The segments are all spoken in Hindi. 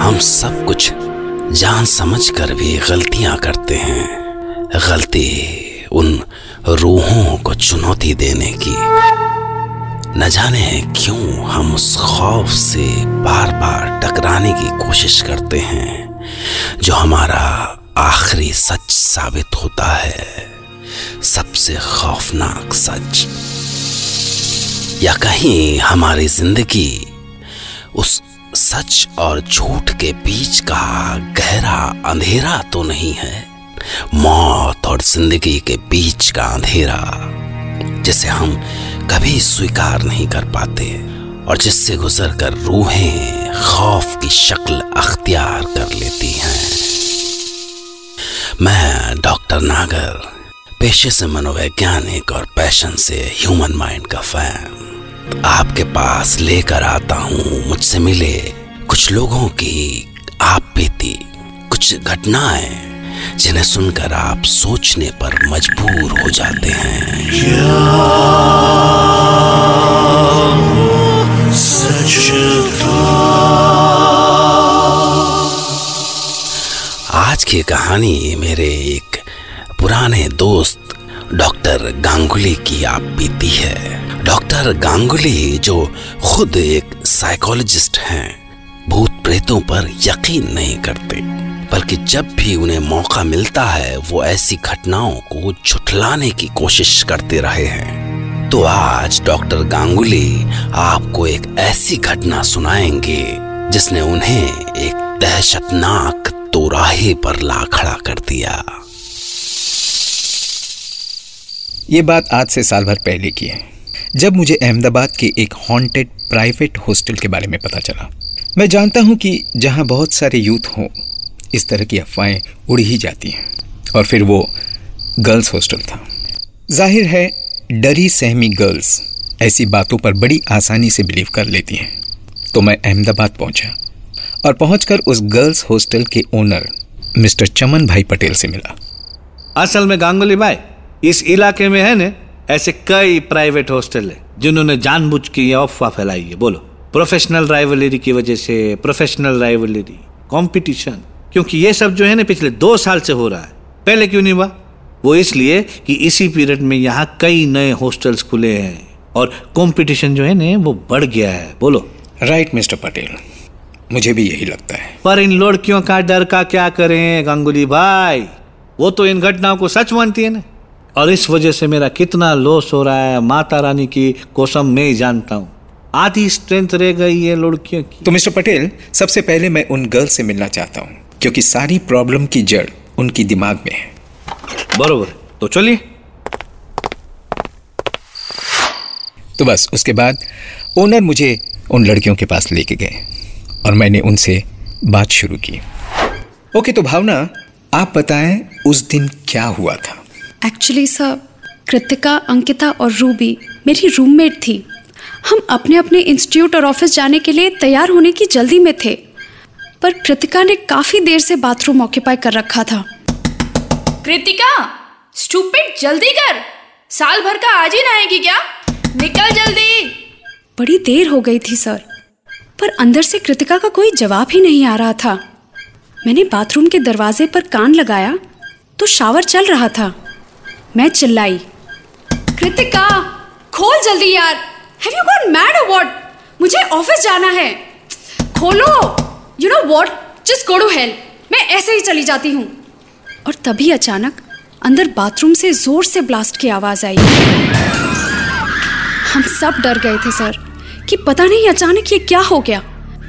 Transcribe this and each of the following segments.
हम सब कुछ जान समझ कर भी गलतियां करते हैं। गलती उन रूहों को चुनौती देने की। न जाने क्यों हम उस खौफ से बार बार टकराने की कोशिश करते हैं जो हमारा आखिरी सच साबित होता है। सबसे खौफनाक सच या कहीं हमारी जिंदगी उस सच और झूठ के बीच का गहरा अंधेरा तो नहीं है। मौत और जिंदगी के बीच का अंधेरा जिसे हम कभी स्वीकार नहीं कर पाते और जिससे गुजरकर रूहें खौफ की शक्ल अख्तियार कर लेती हैं। मैं डॉक्टर नागर, पेशे से मनोवैज्ञानिक और पैशन से ह्यूमन माइंड का फैन, आपके पास लेकर आता हूँ मुझसे मिले कुछ लोगों की आप बीती कुछ घटनाएं जिन्हें सुनकर आप सोचने पर मजबूर हो जाते हैं। क्या सच था? आज की कहानी मेरे एक पुराने दोस्त डॉक्टर गांगुली की आप बीती है। डॉक्टर गांगुली जो खुद एक साइकोलॉजिस्ट हैं, भूत प्रेतों पर यकीन नहीं करते, बल्कि जब भी उन्हें मौका मिलता है वो ऐसी घटनाओं को झुठलाने की कोशिश करते रहे हैं। तो आज डॉक्टर गांगुली आपको एक ऐसी घटना सुनाएंगे जिसने उन्हें एक दहशतनाक तौराहे पर ला खड़ा कर दिया। ये बात आज से साल भर पहले की है, जब मुझे अहमदाबाद के एक हॉन्टेड प्राइवेट हॉस्टल के बारे में पता चला। मैं जानता हूँ कि जहाँ बहुत सारे यूथ हों इस तरह की अफवाहें उड़ ही जाती हैं, और फिर वो गर्ल्स हॉस्टल था। जाहिर है डरी सहमी गर्ल्स ऐसी बातों पर बड़ी आसानी से बिलीव कर लेती हैं। तो मैं अहमदाबाद पहुँचा और पहुँच उस गर्ल्स हॉस्टल के ओनर मिस्टर चमन भाई पटेल से मिला। असल में गांगुली भाई, इस इलाके में है न ऐसे कई प्राइवेट हॉस्टल है जिन्होंने जानबूझ के ये अफवाह फैलाई है। बोलो, प्रोफेशनल राइवलरी की वजह से, प्रोफेशनल राइवलरी, कंपटीशन, क्योंकि ये सब जो है ना पिछले 2 साल से हो रहा है। पहले क्यों नहीं हुआ? वो इसलिए कि इसी पीरियड में यहाँ कई नए हॉस्टल्स खुले हैं और कंपटीशन जो है ना वो बढ़ गया है। बोलो। राइट मिस्टर पटेल, मुझे भी यही लगता है। पर इन लड़कियों का डर का क्या करें गांगुली भाई, वो तो इन घटनाओं को सच मानती है ना, और इस वजह से मेरा कितना लॉस हो रहा है माता रानी की कसम मैं ही जानता हूँ। आधी स्ट्रेंथ रह गई है लड़कियों की। तो मिस्टर पटेल, सबसे पहले मैं उन गर्ल्स से मिलना चाहता हूँ क्योंकि सारी प्रॉब्लम की जड़ उनकी दिमाग में है। बरोबर, तो चलिए। तो बस उसके बाद ओनर मुझे उन लड़कियों के पास लेके गए और मैंने उनसे बात शुरू की। ओके, तो भावना आप बताएं उस दिन क्या हुआ था। एक्चुअली सर, कृतिका, अंकिता और रूबी मेरी रूममेट थी। हम अपने अपने इंस्टीट्यूट और ऑफिस जाने के लिए तैयार होने की जल्दी में थे, पर कृतिका ने काफ़ी देर से बाथरूम ऑक्यूपाई कर रखा था। कृतिका स्टूपिड, जल्दी कर, साल भर का आज ही ना आएगी क्या? निकल जल्दी। बड़ी देर हो गई थी सर, पर अंदर से कृतिका का कोई जवाब ही नहीं आ रहा था। मैंने बाथरूम के दरवाजे पर कान लगाया तो शावर चल रहा था। मैं चिल्लाई, कृतिका खोल जल्दी यार, हैव यू गॉट मैड और व्हाट? मुझे ऑफिस जाना है, खोलो। You know what, just go to hell. मैं ऐसे ही चली जाती हूँ। और तभी अचानक अंदर बाथरूम से जोर से ब्लास्ट की आवाज़ आई। हम सब डर गए थे सर कि पता नहीं अचानक ये क्या हो गया।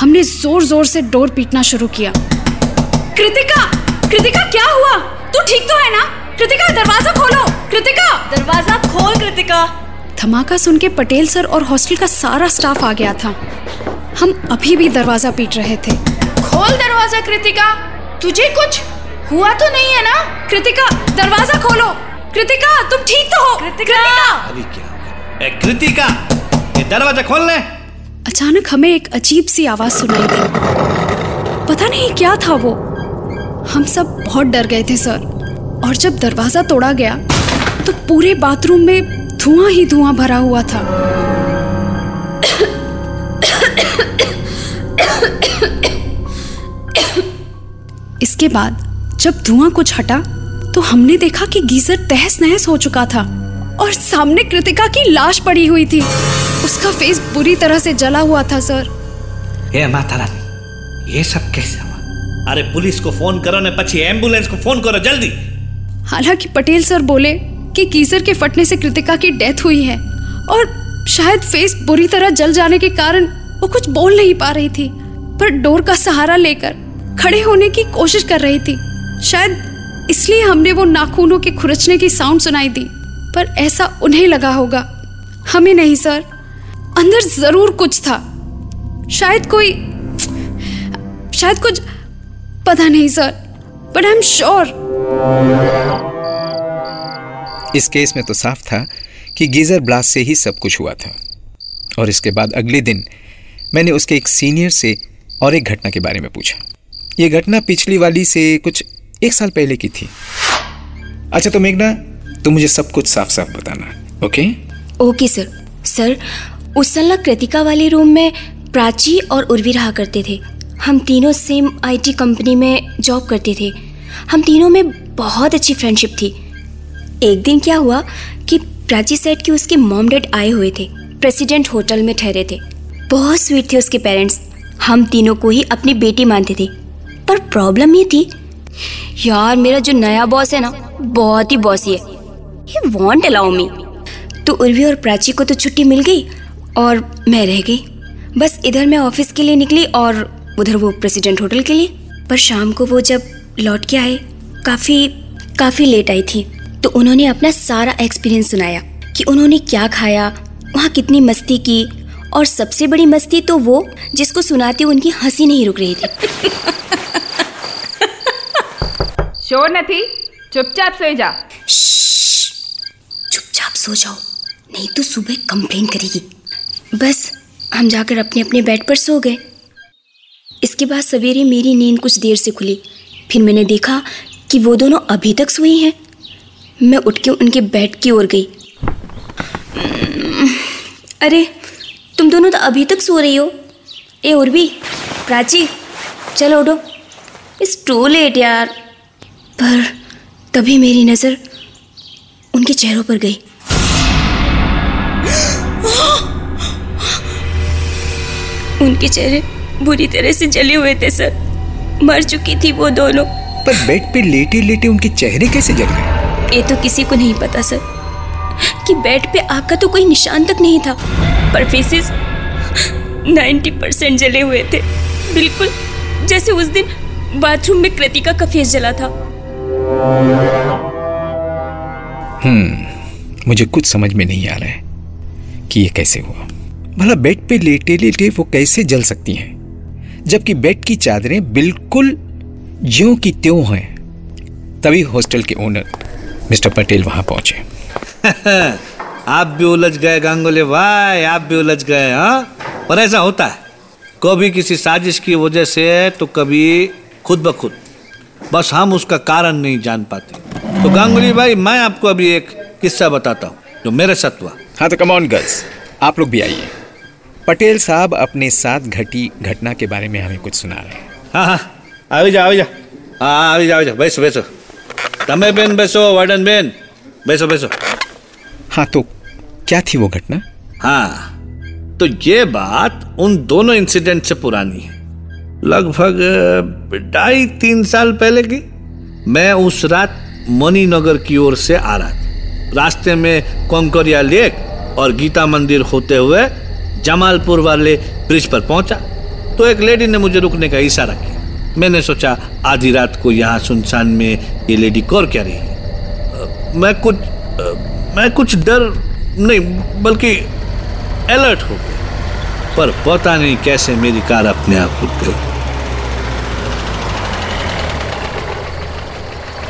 हमने जोर जोर से डोर पीटना शुरू किया। कृतिका, कृतिका क्या हुआ? तू ठीक तो है ना? कृतिका दरवाजा खोलो, कृतिका दरवाजा खोल, कृतिका। धमाका सुन के पटेल सर और हॉस्टल का सारा स्टाफ आ गया था। हम अभी भी दरवाजा पीट रहे थे। खोल खोल दरवाजा। कृतिका, तुझे कुछ हुआ तो नहीं है ना? कृतिका दरवाजा खोलो। कृतिका तुम ठीक तो हो? कृतिका, अभी क्या होगा? कृतिका ये दरवाजा खोल ले। अचानक हमें एक अजीब सी आवाज सुनाई दी, पता नहीं क्या था वो। हम सब बहुत डर गए थे सर, और जब दरवाजा तोड़ा गया तो पूरे बाथरूम में धुआं ही धुआं भरा हुआ था। इसके बाद जब धुआं कुछ हटा तो हमने देखा कि गीजर तहस नहस हो चुका था और सामने कृतिका की लाश पड़ी हुई थी। उसका फेस बुरी तरह से जला हुआ था सर। हे माता रानी, ये सब कैसे हुआ? अरे पुलिस को फोन करो ने पछी एम्बुलेंस को फोन करो जल्दी। हालांकि पटेल सर बोले कि गीजर के फटने से कृतिका की डेथ हुई है और शायद फेस बुरी तरह जल जाने के कारण वो कुछ बोल नहीं पा रही थी, पर डोर का सहारा लेकर खड़े होने की कोशिश कर रही थी। शायद इसलिए हमने वो नाखूनों के खुरचने की साउंड सुनाई दी, पर ऐसा उन्हें लगा होगा, हमें नहीं सर। अंदर जरूर कुछ था, शायद कुछ पता नहीं sir, but I am sure. इस केस में तो साफ था कि गीजर ब्लास्ट से ही सब कुछ हुआ था। और इसके बाद अगले दिन मैंने उसके एक सीनियर से और एक घटना के बारे में पूछा। ये घटना पिछली वाली से कुछ एक साल पहले की थी। अच्छा तो मेघना, तुम मुझे सब कुछ साफ साफ बताना। ओके? ओके सर, उस साल ना कृतिका वाले रूम में प्राची और उर्वी रहा करते थे। हम तीनों सेम आईटी कंपनी में जॉब करते थे। हम तीनों में बहुत अच्छी फ्रेंडशिप थी। एक दिन क्या हुआ कि प्राची सेठ की उसके मॉम डैड आए हुए थे, प्रेसिडेंट होटल में ठहरे थे। बहुत स्वीट थे उसके पेरेंट्स, हम तीनों को ही अपनी बेटी मानते थे। पर प्रॉब्लम ये थी यार, मेरा जो नया बॉस है ना, बहुत ही बॉसी है, ही वॉन्ट अलाउ मी। तो उर्वी और प्राची को तो छुट्टी मिल गई और मैं रह गई। बस इधर मैं ऑफिस के लिए निकली और उधर वो प्रेसिडेंट होटल के लिए। पर शाम को वो जब लौट के आए, काफ़ी लेट आई थी, तो उन्होंने अपना सारा एक्सपीरियंस सुनाया कि उन्होंने क्या खाया, वहाँ कितनी मस्ती की, और सबसे बड़ी मस्ती तो वो जिसको सुनाते उनकी हंसी नहीं रुक रही थी। शोर न थी, चुपचाप सोए जा। चुपचाप सो जाओ, नहीं तो सुबह कंप्लेन करेगी। बस हम जाकर अपने अपने बेड पर सो गए। इसके बाद सवेरे मेरी नींद कुछ देर से खुली। फिर मैंने देखा कि वो दोनों अभी तक सोई हैं। मैं उठ के उनके बेड की ओर गई। अरे तुम दोनों तो अभी तक सो रही हो। ए उर्वी, प्राची, चलो उठो, इट्स टू लेट यार। पर तभी मेरी नज़र उनके चेहरों पर गई। उनके चेहरे बुरी तरह से जले हुए थे सर, मर चुकी थी वो दोनों। पर बेड पे लेटे लेटे उनके चेहरे कैसे जल गए? ये तो किसी को नहीं पता सर, कि बेड पे आग का तो कोई निशान तक नहीं था, पर फेसेस 90% जले हुए थे, बिल्कुल जैसे उस दिन बाथरूम में कृतिका का फेस जला था। मुझे कुछ समझ में नहीं आ रहा है कि ये कैसे हुआ। भला बेड पे लेटे लेटे वो कैसे जल सकती हैं, जबकि बेड की चादरें बिल्कुल ज्यों की त्यों हैं। तभी हॉस्टल के ओनर मिस्टर पटेल वहां पहुंचे। आप भी उलझ गए गांगुली भाई, आप भी उलझ गए। हाँ, पर ऐसा होता है, कभी किसी साजिश की वजह से तो कभी खुद ब खुद, बस हम उसका कारण नहीं जान पाते। तो गांगुली भाई, मैं आपको अभी एक किस्सा बताता हूँ जो मेरे साथ हुआ। हाँ तो कम ऑन गर्ल्स, आप लोग भी आइए। पटेल साहब अपने साथ घटी घटना के बारे में हमें कुछ सुना रहे हैं। हाँ, आवी जा, बैसो तमें बेन, बैसो वार्डन बेन, बैसो। हाँ तो क्या थी वो घटना? हाँ तो ये बात उन दोनों इंसिडेंट से पुरानी है, लगभग 2.5-3 साल पहले की। मैं उस रात मनी नगर की ओर से आ रहा था। रास्ते में कोंकरिया लेक और गीता मंदिर होते हुए जमालपुर वाले ब्रिज पर पहुंचा तो एक लेडी ने मुझे रुकने का इशारा किया। मैंने सोचा आधी रात को यहाँ सुनसान में ये लेडी कौर क्या रही है। मैं कुछ डर नहीं बल्कि अलर्ट हो गया, पर पता नहीं कैसे मेरी कार अपने आप रुक गई।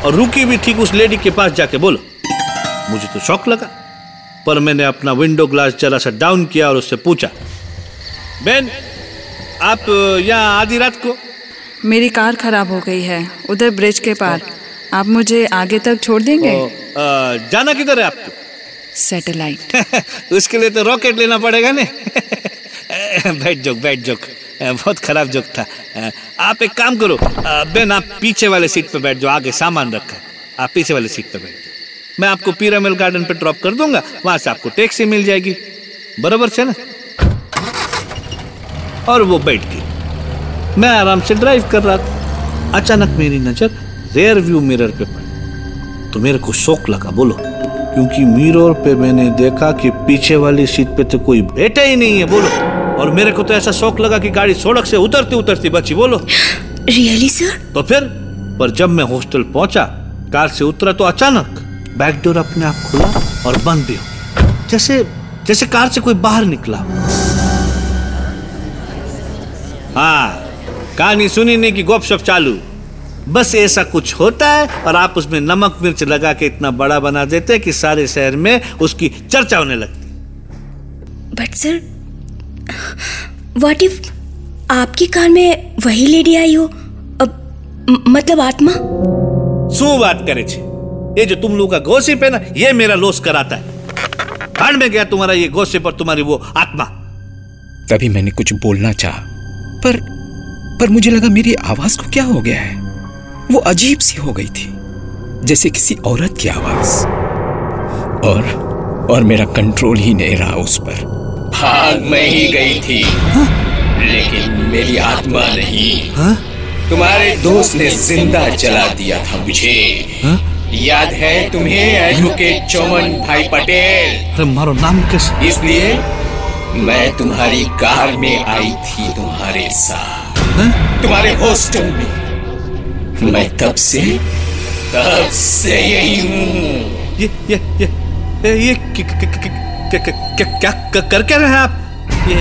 और रुकी भी ठीक उस लेडी के पास जाके बोलो। मुझे तो शौक लगा, पर मैंने अपना विंडो ग्लास जरा सा डाउन किया और उससे पूछा, बहन आप यहाँ आधी रात को? मेरी कार खराब हो गई है उधर ब्रिज के पार, आप मुझे आगे तक छोड़ देंगे? जाना किधर है आपको? सैटेलाइट। उसके लिए तो रॉकेट लेना पड़ेगा ना। बैठ जोक, बहुत खराब जोक था। आप एक काम करो बेन, आप पीछे वाले सीट पे बैठ जाओ, आगे सामान रखा है, आप पीछे वाले सीट पे बैठ जाओ। मैं आपको पिरामिड गार्डन पे ड्रॉप कर दूंगा, वहाँ से आपको टैक्सी मिल जाएगी, बराबर से ना? और वो बैठ गई। मैं आराम से ड्राइव कर रहा था, अचानक मेरी नज़र रेयर व्यू मिरर पे पड़ी, तो मेरे को शौक लगा बोलो, क्योंकि मिरर पे मैंने देखा कि पीछे वाली सीट पे तो कोई बैठा ही नहीं है बोलो। और मेरे को तो ऐसा शौक लगा कि गाड़ी सड़क से उतरती उतरती बची बोलो। Really sir? तो फिर पर जब मैं हॉस्टल पहुंचा, कार से उतरा तो अचानक बैकडोर अपने आप खुला और बंद भी हो गया, जैसे कार से कोई बाहर निकला। हाँ, कहानी सुनी नहीं कि गपशप चालू, बस ऐसा कुछ होता है और आप उसमें नमक मिर्च लगा के इतना बड़ा बना देते कि सारे शहर में उसकी चर्चा होने लगती। बट सर, What if आपकी कार में वही लेडी आई हो? मतलब आत्मा? सो बात करे छे, ये जो तुम लोग का गॉसिप है ना, ये मेरा लॉस कराता है। कान में गया तुम्हारा ये गॉसिप और तुम्हारी वो आत्मा। तभी मैंने कुछ बोलना चाहा, पर मुझे लगा मेरी आवाज को क्या हो गया है। वो अजीब सी हो गई थी, जैसे किसी औरत की आवाज, और मेरा कंट्रोल ही नहीं रहा उस पर। भाग में ही गई थी, हा? लेकिन मेरी आत्मा नहीं, हा? तुम्हारे दोस्त ने जिंदा जला दिया था मुझे, हा? याद है तुम्हें, एडवोकेट चमन भाई पटेल? तुम्हारा नाम कैसे? इसलिए मैं तुम्हारी कार में आई थी तुम्हारे साथ, हा? तुम्हारे हॉस्टल में। मैं तब से यही हूँ। ये क्या कर क्या रहे हैं आप? ये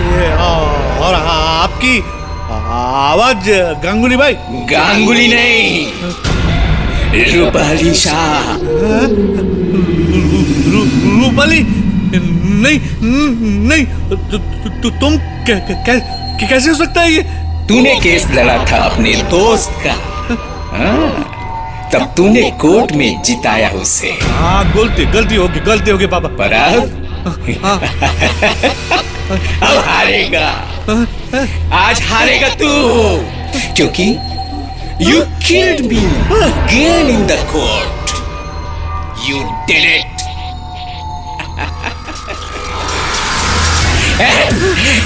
और आपकी आवाज गांगुली भाई? गांगुली नहीं, रूपाली शाह। रूपाली नहीं, तुम कैसे हो सकता है ये? तूने केस लड़ा था अपने दोस्त का, तब तूने कोर्ट में जिताया उसे। हाँ, गलती होगी पापा, पर अब हारेगा, आज हारेगा तू, क्योंकि you killed me again in the court. You did it.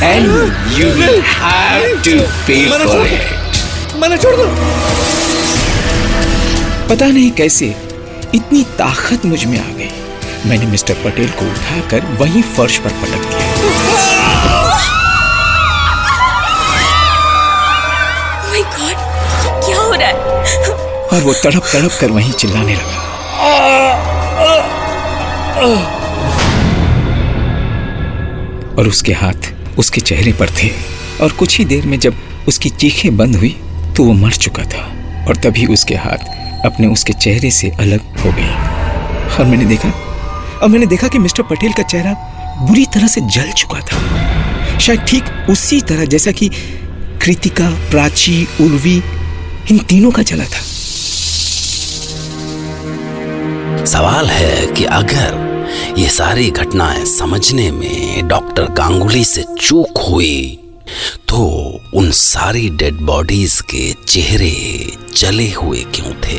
And you will have to pay for it. मैंने छोड़ दो। पता नहीं कैसे इतनी ताकत मुझ में आ गई, मैंने मिस्टर पटेल को उठाकर वहीं फर्श पर पटक दिया। माय गॉड, क्या हो रहा है? और वो तड़प तड़प कर वहीं चिल्लाने लगा। और उसके हाथ उसके चेहरे पर थे, और कुछ ही देर में जब उसकी चीखें बंद हुई तो वो मर चुका था, और तभी उसके हाथ अपने उसके चेहरे से अलग हो गए। और मैंने देखा कि मिस्टर पटेल का चेहरा बुरी तरह से जल चुका था, शायद ठीक उसी तरह जैसा कि कृतिका, प्राची, उर्वी, इन तीनों का जला था। सवाल है कि अगर ये सारी घटनाएं समझने में डॉक्टर गांगुली से चूक हुई, तो उन सारी डेड बॉडीज के चेहरे जले हुए क्यों थे?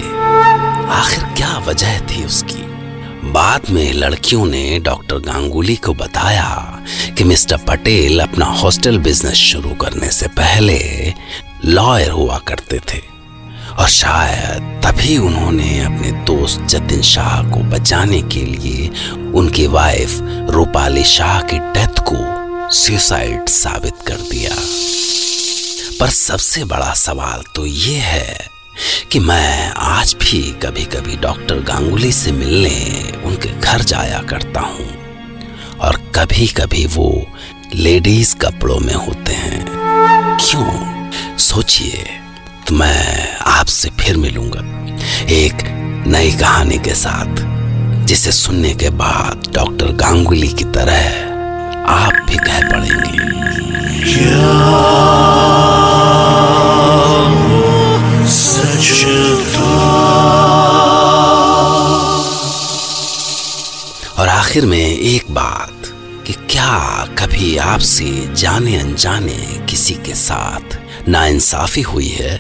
आखिर क्या वजह थी उसकी? बाद में लड़कियों ने डॉक्टर गांगुली को बताया कि मिस्टर पटेल अपना हॉस्टल बिजनेस शुरू करने से पहले लॉयर हुआ करते थे, और शायद तभी उन्होंने अपने दोस्त जतिन शाह को बचाने के लिए उनकी वाइफ रूपाली शाह की डेथ को सुसाइड साबित कर दिया। पर सबसे बड़ा सवाल तो ये है कि मैं आज भी कभी कभी डॉक्टर गांगुली से मिलने उनके घर जाया करता हूँ, और कभी कभी वो लेडीज कपड़ों में होते हैं। क्यों, सोचिए। तो मैं आपसे फिर मिलूंगा एक नई कहानी के साथ, जिसे सुनने के बाद डॉक्टर गांगुली की तरह आप भी कह पड़ेंगे क्या वो सच था। और आखिर में एक बात कि क्या कभी आपसे जाने अनजाने किसी के साथ नाइंसाफी हुई है?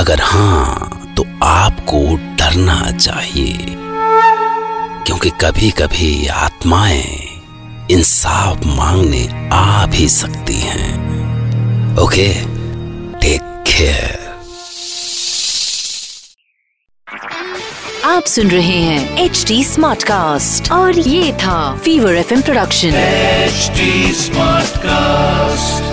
अगर हाँ तो आपको डरना चाहिए, क्योंकि कभी कभी आत्माएं इंसाफ मांगने आ भी सकती हैं। Okay, take care. आप सुन रहे हैं HD स्मार्ट कास्ट और ये था fever FM production HD smart cast.